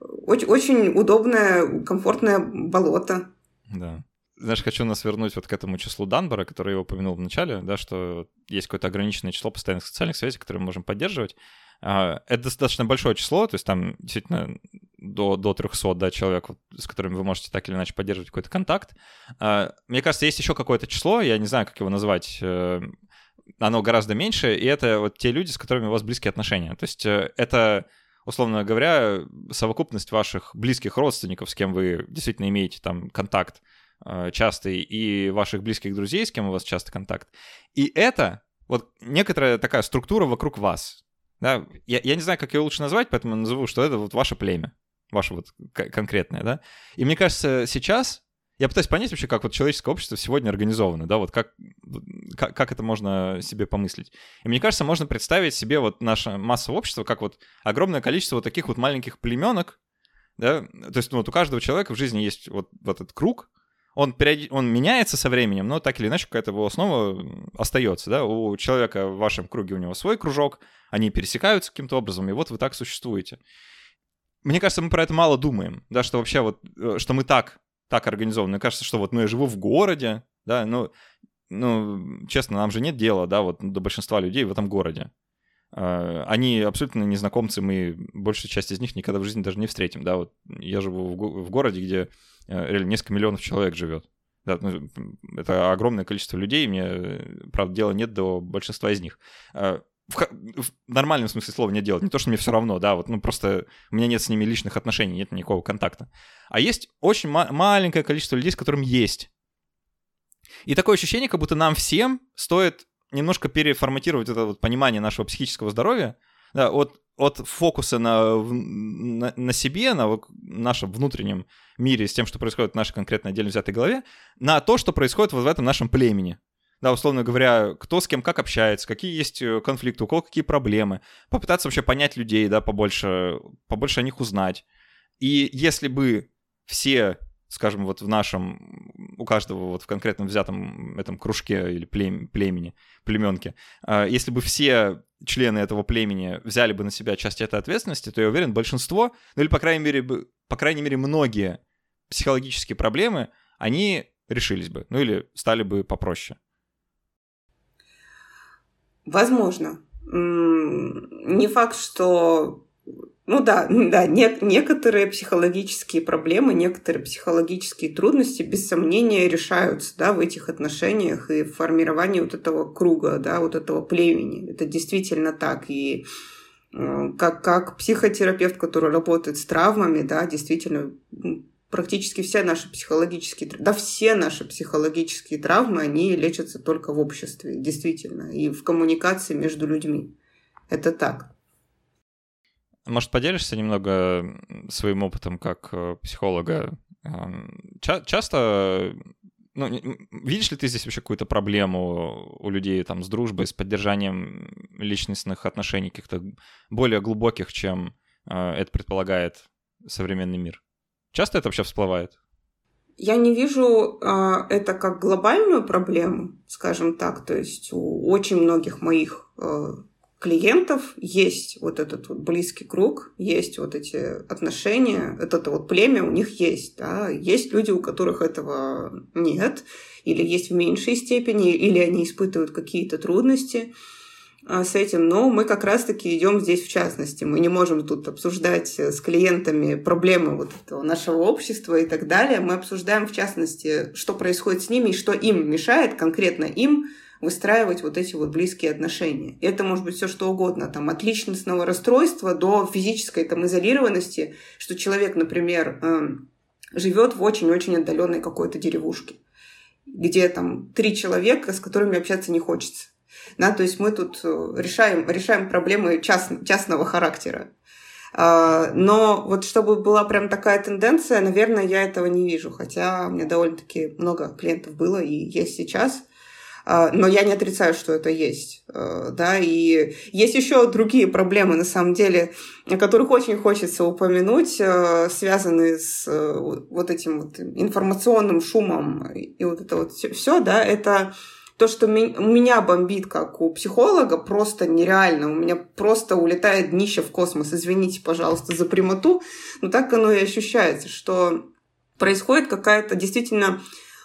очень, очень удобное, комфортное болото. Да. Знаешь, хочу нас вернуть вот к этому числу Данбара, который я упомянул в начале, да, что есть какое-то ограниченное число постоянных социальных связей, которые мы можем поддерживать. Это достаточно большое число, то есть там действительно до 300, да, человек, с которыми вы можете так или иначе поддерживать какой-то контакт. Мне кажется, есть еще какое-то число, я не знаю, как его назвать, оно гораздо меньше, и это вот те люди, с которыми у вас близкие отношения. То есть это... Условно говоря, совокупность ваших близких родственников, с кем вы действительно имеете там контакт частый, и ваших близких друзей, с кем у вас частый контакт. И это вот некоторая такая структура вокруг вас. Да? Я не знаю, как ее лучше назвать, поэтому я назову, что это вот ваше племя, ваше вот конкретное. Да? И мне кажется, сейчас я пытаюсь понять вообще, как вот человеческое общество сегодня организовано, да, вот как это можно себе помыслить. И мне кажется, можно представить себе вот наше массовое общество как вот огромное количество вот таких вот маленьких племенок, да, то есть, ну, вот у каждого человека в жизни есть вот этот круг, он меняется со временем, но так или иначе какая-то его основа остается, да, у человека в вашем круге у него свой кружок, они пересекаются каким-то образом, и вот вы так существуете. Мне кажется, мы про это мало думаем, да, что вообще вот, что мы так организовано. Мне кажется, что вот, ну, я живу в городе, да, ну, честно, нам же нет дела, да, вот до большинства людей в этом городе. Они абсолютно незнакомцы, мы большую часть из них никогда в жизни даже не встретим, да, вот я живу в городе, где реально несколько миллионов человек живет. Да, ну, это огромное количество людей, мне, правда, дела нет до большинства из них. В нормальном смысле слова не делать. Не то, что мне все равно, да, вот, ну, просто у меня нет с ними личных отношений, нет никакого контакта. А есть очень маленькое количество людей, с которым есть. И такое ощущение, как будто нам всем стоит немножко переформатировать это вот понимание нашего психического здоровья, да, от фокуса на себе, на нашем внутреннем мире, с тем, что происходит в нашей конкретно отдельно взятой голове, на то, что происходит вот в этом нашем племени. Да, условно говоря, кто с кем как общается, какие есть конфликты, у кого какие проблемы. Попытаться вообще понять людей, да, побольше о них узнать. И если бы все, скажем, вот в нашем, у каждого вот в конкретном взятом этом кружке или племенке, если бы все члены этого племени взяли бы на себя часть этой ответственности, то я уверен, большинство, ну или, по крайней мере, многие психологические проблемы, они решились бы, ну или стали бы попроще. Возможно. Не факт, что Ну да, некоторые психологические проблемы, некоторые психологические трудности, без сомнения, решаются, да, в этих отношениях и в формировании вот этого круга, да, вот этого племени. Это действительно так. И как психотерапевт, который работает с травмами, да, действительно, практически все наши психологические травмы, они лечатся только в обществе, действительно, и в коммуникации между людьми. Это так. Может, поделишься немного своим опытом как психолога? Часто, видишь ли ты здесь вообще какую-то проблему у людей там с дружбой, с поддержанием личностных отношений каких-то более глубоких, чем это предполагает современный мир? Часто это вообще всплывает? Я не вижу это как глобальную проблему, скажем так. То есть у очень многих моих клиентов есть вот этот вот близкий круг, есть вот эти отношения, это вот племя у них есть, да, есть люди, у которых этого нет, или есть в меньшей степени, или они испытывают какие-то трудности с этим, но мы как раз-таки идем здесь в частности, мы не можем тут обсуждать с клиентами проблемы вот этого нашего общества и так далее, мы обсуждаем в частности, что происходит с ними и что им мешает, конкретно им, выстраивать вот эти вот близкие отношения. Это может быть все что угодно, там, от личностного расстройства до физической там, изолированности, что человек, например, живет в очень-очень отдаленной какой-то деревушке, где там 3 человека, с которыми общаться не хочется. Да, то есть мы тут решаем проблемы частного характера. Но вот чтобы была прям такая тенденция, наверное, я этого не вижу, хотя у меня довольно-таки много клиентов было и есть сейчас. Но я не отрицаю, что это есть. Да? И есть еще другие проблемы, на самом деле, о которых очень хочется упомянуть, связанные с вот этим вот информационным шумом и вот это вот все, да, это то, что меня бомбит, как у психолога, просто нереально. У меня просто улетает днище в космос. Извините, пожалуйста, за прямоту, но так оно и ощущается, что происходит какая-то действительно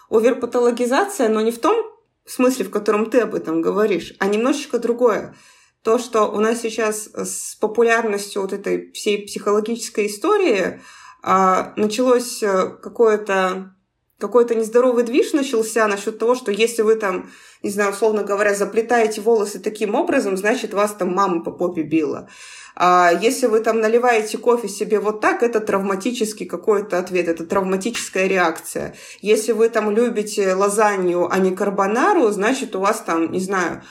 оверпатологизация, но не в том, в смысле, в котором ты об этом говоришь, а немножечко другое. То, что у нас сейчас с популярностью вот этой всей психологической истории началось какой-то нездоровый движ начался насчет того, что если вы там, не знаю, условно говоря, заплетаете волосы таким образом, значит, вас там мама по попе била. А если вы там наливаете кофе себе вот так, это травматический какой-то ответ, это травматическая реакция. Если вы там любите лазанью, а не карбонару, значит, у вас там, не знаю,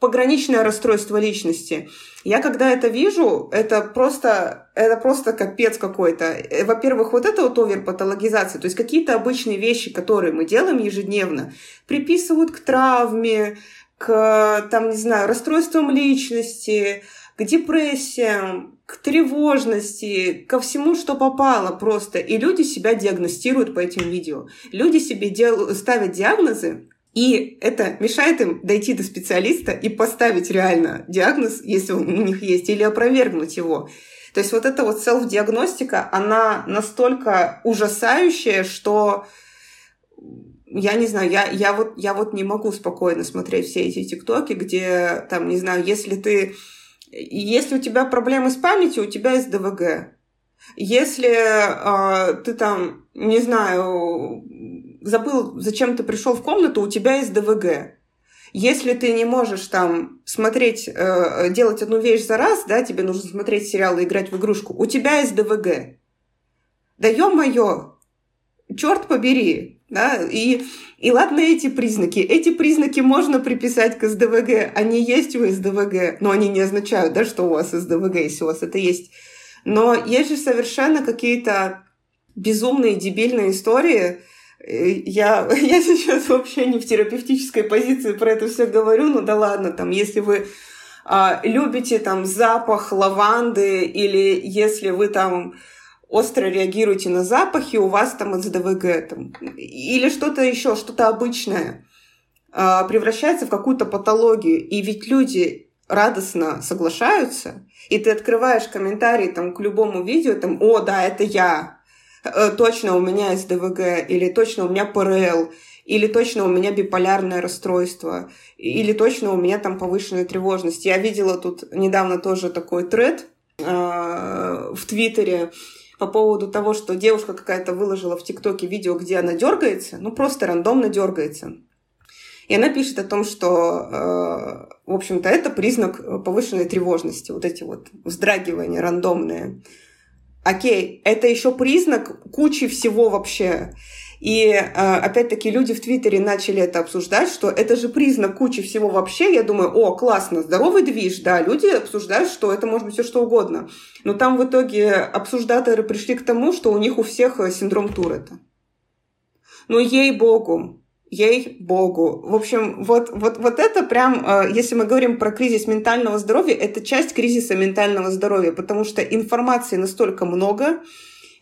пограничное расстройство личности. Я когда это вижу, это просто капец какой-то. Во-первых, вот это вот оверпатологизация, то есть какие-то обычные вещи, которые мы делаем ежедневно, приписывают к травме, к, там, не знаю, расстройствам личности, к депрессиям, к тревожности, ко всему, что попало просто. И люди себя диагностируют по этим видео. Люди себе ставят диагнозы, и это мешает им дойти до специалиста и поставить реально диагноз, если он у них есть, или опровергнуть его. То есть вот эта вот селф-диагностика, она настолько ужасающая, что я не знаю, я вот не могу спокойно смотреть все эти тиктоки, где там, не знаю, если у тебя проблемы с памятью, у тебя СДВГ. Если ты там, не знаю, забыл, зачем ты пришел в комнату, у тебя СДВГ. Если ты не можешь там смотреть, делать одну вещь за раз, да, тебе нужно смотреть сериал и играть в игрушку, у тебя СДВГ. Да ё-моё, черт побери. Да? И ладно эти признаки можно приписать к СДВГ, они есть у СДВГ, но они не означают, да, что у вас СДВГ, если у вас это есть. Но есть же совершенно какие-то безумные, дебильные истории. Я сейчас вообще не в терапевтической позиции про это все говорю, ну да ладно, там, если вы любите там, запах лаванды или если вы там остро реагируете на запахи, у вас там СДВГ там, или что-то еще, что-то обычное превращается в какую-то патологию. И ведь люди радостно соглашаются, и ты открываешь комментарии там, к любому видео, там, «О, да, это я», «Точно у меня СДВГ», или «Точно у меня ПРЛ», или «Точно у меня биполярное расстройство», или «Точно у меня там повышенная тревожность». Я видела тут недавно тоже такой тред, в Твиттере по поводу того, что девушка какая-то выложила в ТикТоке видео, где она дергается, ну просто рандомно дергается. И она пишет о том, что, в общем-то, это признак повышенной тревожности, вот эти вот вздрагивания рандомные. Окей, это еще признак кучи всего вообще. И опять-таки люди в Твиттере начали это обсуждать, что это же признак кучи всего вообще. Я думаю, о, классно, здоровый движ, да, люди обсуждают, что это может быть все что угодно. Но там в итоге обсуждаторы пришли к тому, что у них у всех синдром Туретта. Ну, ей-богу. Ей-богу. В общем, вот это прям, если мы говорим про кризис ментального здоровья, это часть кризиса ментального здоровья, потому что информации настолько много,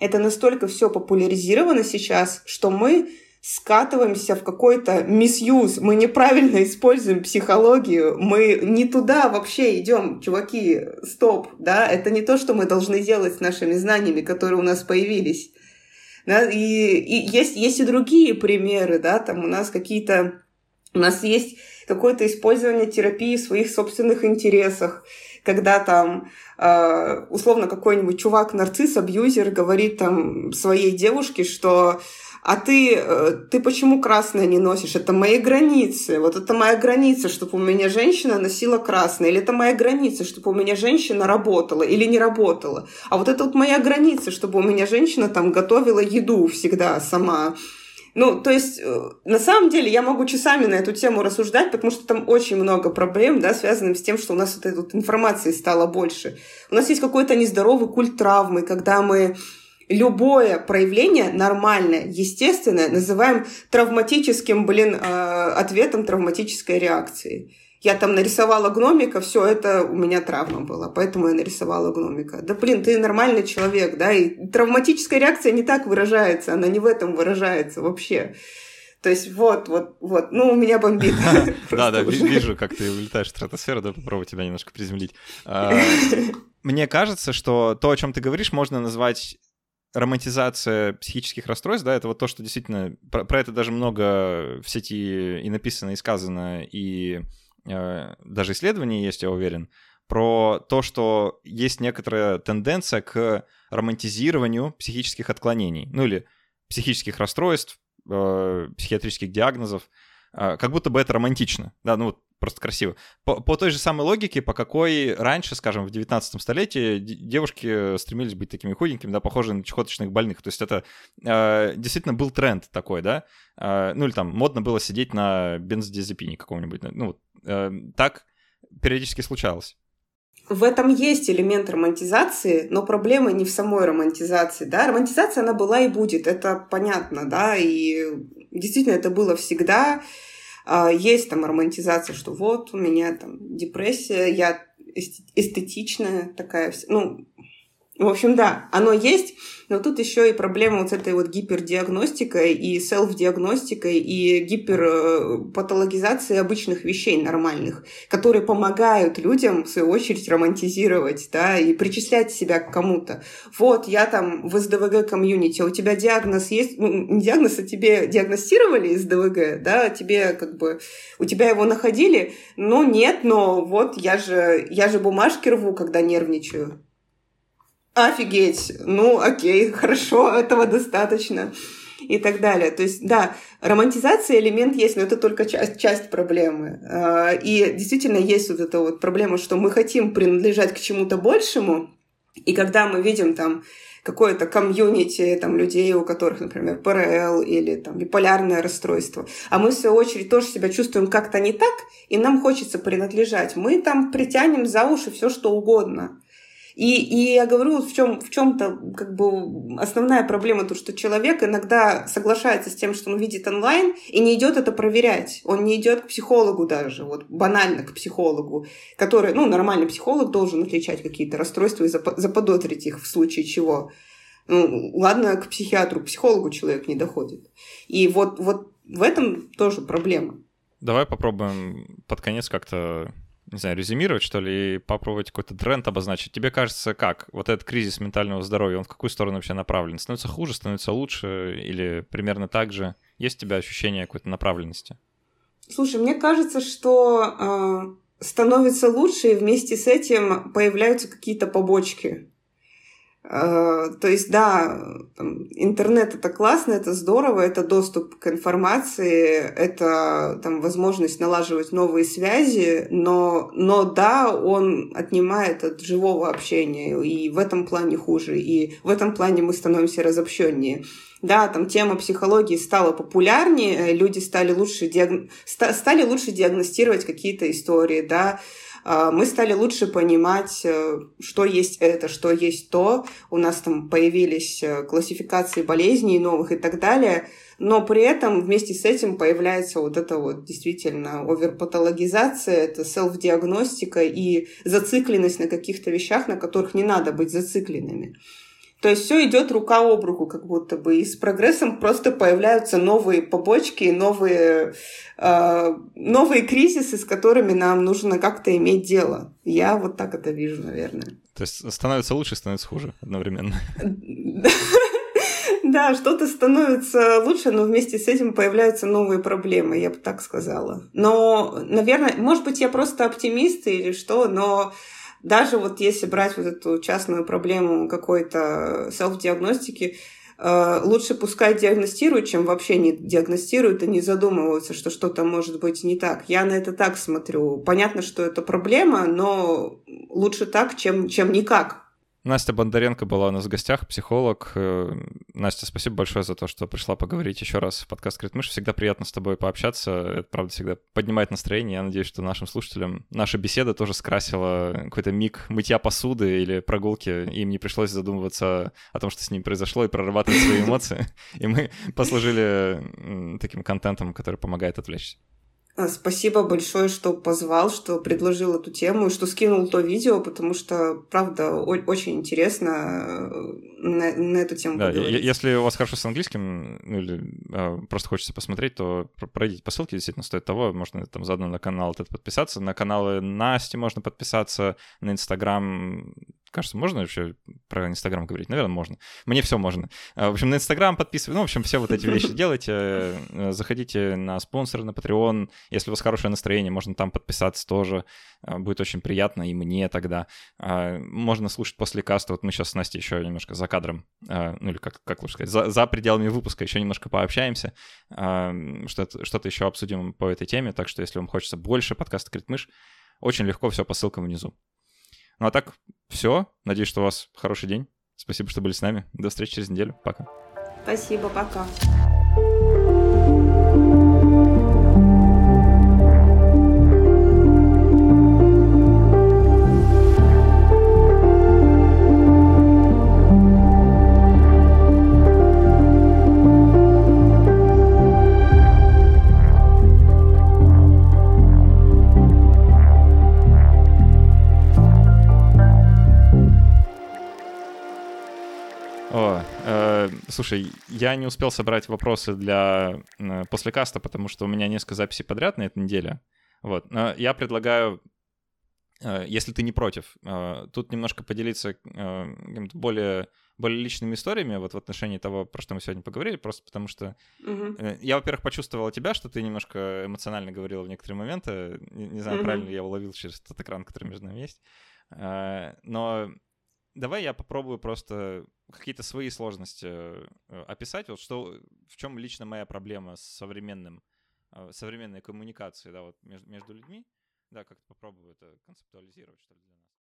это настолько все популяризировано сейчас, что мы скатываемся в какой-то мисьюз, мы неправильно используем психологию, мы не туда вообще идем, чуваки, стоп, да, это не то, что мы должны делать с нашими знаниями, которые у нас появились. Да, и есть и другие примеры, да, там у нас есть какое-то использование терапии в своих собственных интересах, когда там условно какой-нибудь чувак-нарцисс, абьюзер говорит там своей девушке, что а ты почему красное не носишь? Это мои границы. Вот это моя граница, чтобы у меня женщина носила красное. Или это моя граница, чтобы у меня женщина работала или не работала. А вот это вот моя граница, чтобы у меня женщина там готовила еду всегда сама. Ну, то есть, на самом деле, я могу часами на эту тему рассуждать, потому что там очень много проблем, да, связанных с тем, что у нас вот этой вот информации стало больше. У нас есть какой-то нездоровый культ травмы, когда мы любое проявление нормальное, естественное, называем травматическим, ответом травматической реакции. Я там нарисовала гномика, все это у меня травма была, поэтому я нарисовала гномика. Да, ты нормальный человек, да, и травматическая реакция не так выражается, она не в этом выражается вообще. То есть вот, ну, у меня бомбит. Да, вижу, как ты улетаешь в стратосферу, да, попробую тебя немножко приземлить. Мне кажется, что то, о чем ты говоришь, можно назвать романтизация психических расстройств, да, это вот то, что действительно, про это даже много в сети и написано, и сказано, и даже исследования есть, я уверен, про то, что есть некоторая тенденция к романтизированию психических отклонений, ну или психических расстройств, психиатрических диагнозов, как будто бы это романтично, да, ну вот просто красиво. По той же самой логике, по какой раньше, скажем, в 19 столетии девушки стремились быть такими худенькими, да, похожими на чехоточных больных. То есть это действительно был тренд такой, да? Ну или там модно было сидеть на бензодиазепине каком-нибудь. Ну, так периодически случалось. В этом есть элемент романтизации, но проблема не в самой романтизации, да, романтизация, она была и будет, это понятно, да, и действительно это было всегда. Есть там романтизация, что вот у меня там депрессия, я эстетичная такая, ну, в общем, да, оно есть, но тут еще и проблема вот с этой вот гипердиагностикой и селф-диагностикой и гиперпатологизацией обычных вещей нормальных, которые помогают людям, в свою очередь, романтизировать, да, и причислять себя к кому-то. Вот, я там в СДВГ комьюнити, у тебя диагноз есть, ну, не диагноз, а тебе диагностировали СДВГ, да, тебе как бы, у тебя его находили, ну, нет, но вот я же бумажки рву, когда нервничаю. Офигеть, ну окей, хорошо, этого достаточно и так далее. То есть, да, романтизация элемент есть, но это только часть проблемы. И действительно есть вот эта вот проблема, что мы хотим принадлежать к чему-то большему, и когда мы видим там какое-то комьюнити там, людей, у которых, например, ПРЛ или там, биполярное расстройство, а мы, в свою очередь, тоже себя чувствуем как-то не так, и нам хочется принадлежать. Мы там притянем за уши все что угодно. И я говорю, в чем-то как бы основная проблема, то, что человек иногда соглашается с тем, что он видит онлайн, и не идет это проверять. Он не идет к психологу даже, вот банально к психологу, который, ну, нормальный психолог должен отличать какие-то расстройства и заподозрить их в случае чего. Ну, ладно, к психиатру, к психологу человек не доходит. И вот в этом тоже проблема. Давай попробуем под конец как-то, не знаю, резюмировать, что ли, и попробовать какой-то тренд обозначить. Тебе кажется, как? Вот этот кризис ментального здоровья, он в какую сторону вообще направлен? Становится хуже, становится лучше или примерно так же? Есть у тебя ощущение какой-то направленности? Слушай, мне кажется, что становится лучше, и вместе с этим появляются какие-то побочки. То есть, да, там, интернет — это классно, это здорово, это доступ к информации, это там, возможность налаживать новые связи, но да, он отнимает от живого общения, и в этом плане хуже, и в этом плане мы становимся разобщеннее. Да, там тема психологии стала популярнее, люди стали лучше диагностировать какие-то истории, да, мы стали лучше понимать, что есть это, что есть то. У нас там появились классификации болезней новых и так далее. Но при этом вместе с этим появляется вот эта вот действительно оверпатологизация, это селф-диагностика и зацикленность на каких-то вещах, на которых не надо быть зацикленными. То есть все идет рука об руку, как будто бы. И с прогрессом просто появляются новые побочки, новые кризисы, с которыми нам нужно как-то иметь дело. Я вот так это вижу, наверное. То есть становится лучше, становится хуже одновременно. Да, что-то становится лучше, но вместе с этим появляются новые проблемы, я бы так сказала. Но, наверное, может быть, я просто оптимист или что, но... Даже вот если брать вот эту частную проблему какой-то селф-диагностики, лучше пускай диагностируют, чем вообще не диагностируют и не задумываются, что что-то может быть не так. Я на это так смотрю. Понятно, что это проблема, но лучше так, чем никак. Настя Бондаренко была у нас в гостях, психолог. Настя, спасибо большое за то, что пришла поговорить еще раз в подкаст «Критмышь». Всегда приятно с тобой пообщаться. Это, правда, всегда поднимает настроение. Я надеюсь, что нашим слушателям наша беседа тоже скрасила какой-то миг мытья посуды или прогулки. Им не пришлось задумываться о том, что с ними произошло, и прорабатывать свои эмоции. И мы послужили таким контентом, который помогает отвлечься. Спасибо большое, что позвал, что предложил эту тему, что скинул то видео, потому что, правда, очень интересно на эту тему поговорить. Да, если у вас хорошо с английским, ну или просто хочется посмотреть, то пройдите по ссылке, действительно стоит того. Можно там заодно на канал этот подписаться, на каналы Насти можно подписаться, на Инстаграм... Кажется, можно вообще про Инстаграм говорить? Наверное, можно. Мне все можно. В общем, на Инстаграм подписывайтесь. Ну, в общем, все вот эти вещи делайте. Заходите на спонсора, на Патреон. Если у вас хорошее настроение, можно там подписаться тоже. Будет очень приятно и мне тогда. Можно слушать после каста. Вот мы сейчас с Настей еще немножко за кадром, ну или как лучше сказать, за пределами выпуска еще немножко пообщаемся. Что-то еще обсудим по этой теме. Так что, если вам хочется больше подкаста «Критмыш», очень легко все по ссылкам внизу. Ну а так все. Надеюсь, что у вас хороший день. Спасибо, что были с нами. До встречи через неделю. Пока. Спасибо, пока. Слушай, я не успел собрать вопросы для послекаста, потому что у меня несколько записей подряд на этой неделе. Вот. Но я предлагаю, если ты не против, тут немножко поделиться какими-то более личными историями вот в отношении того, про что мы сегодня поговорили, просто потому что я, во-первых, почувствовал тебя, что ты немножко эмоционально говорила в некоторые моменты. Не знаю, правильно ли я уловил через тот экран, который между нами есть. Но давай я попробую просто какие-то свои сложности описать, вот в чем лично моя проблема с современной коммуникацией, да, вот между людьми, да, как-то попробую это концептуализировать, что ли.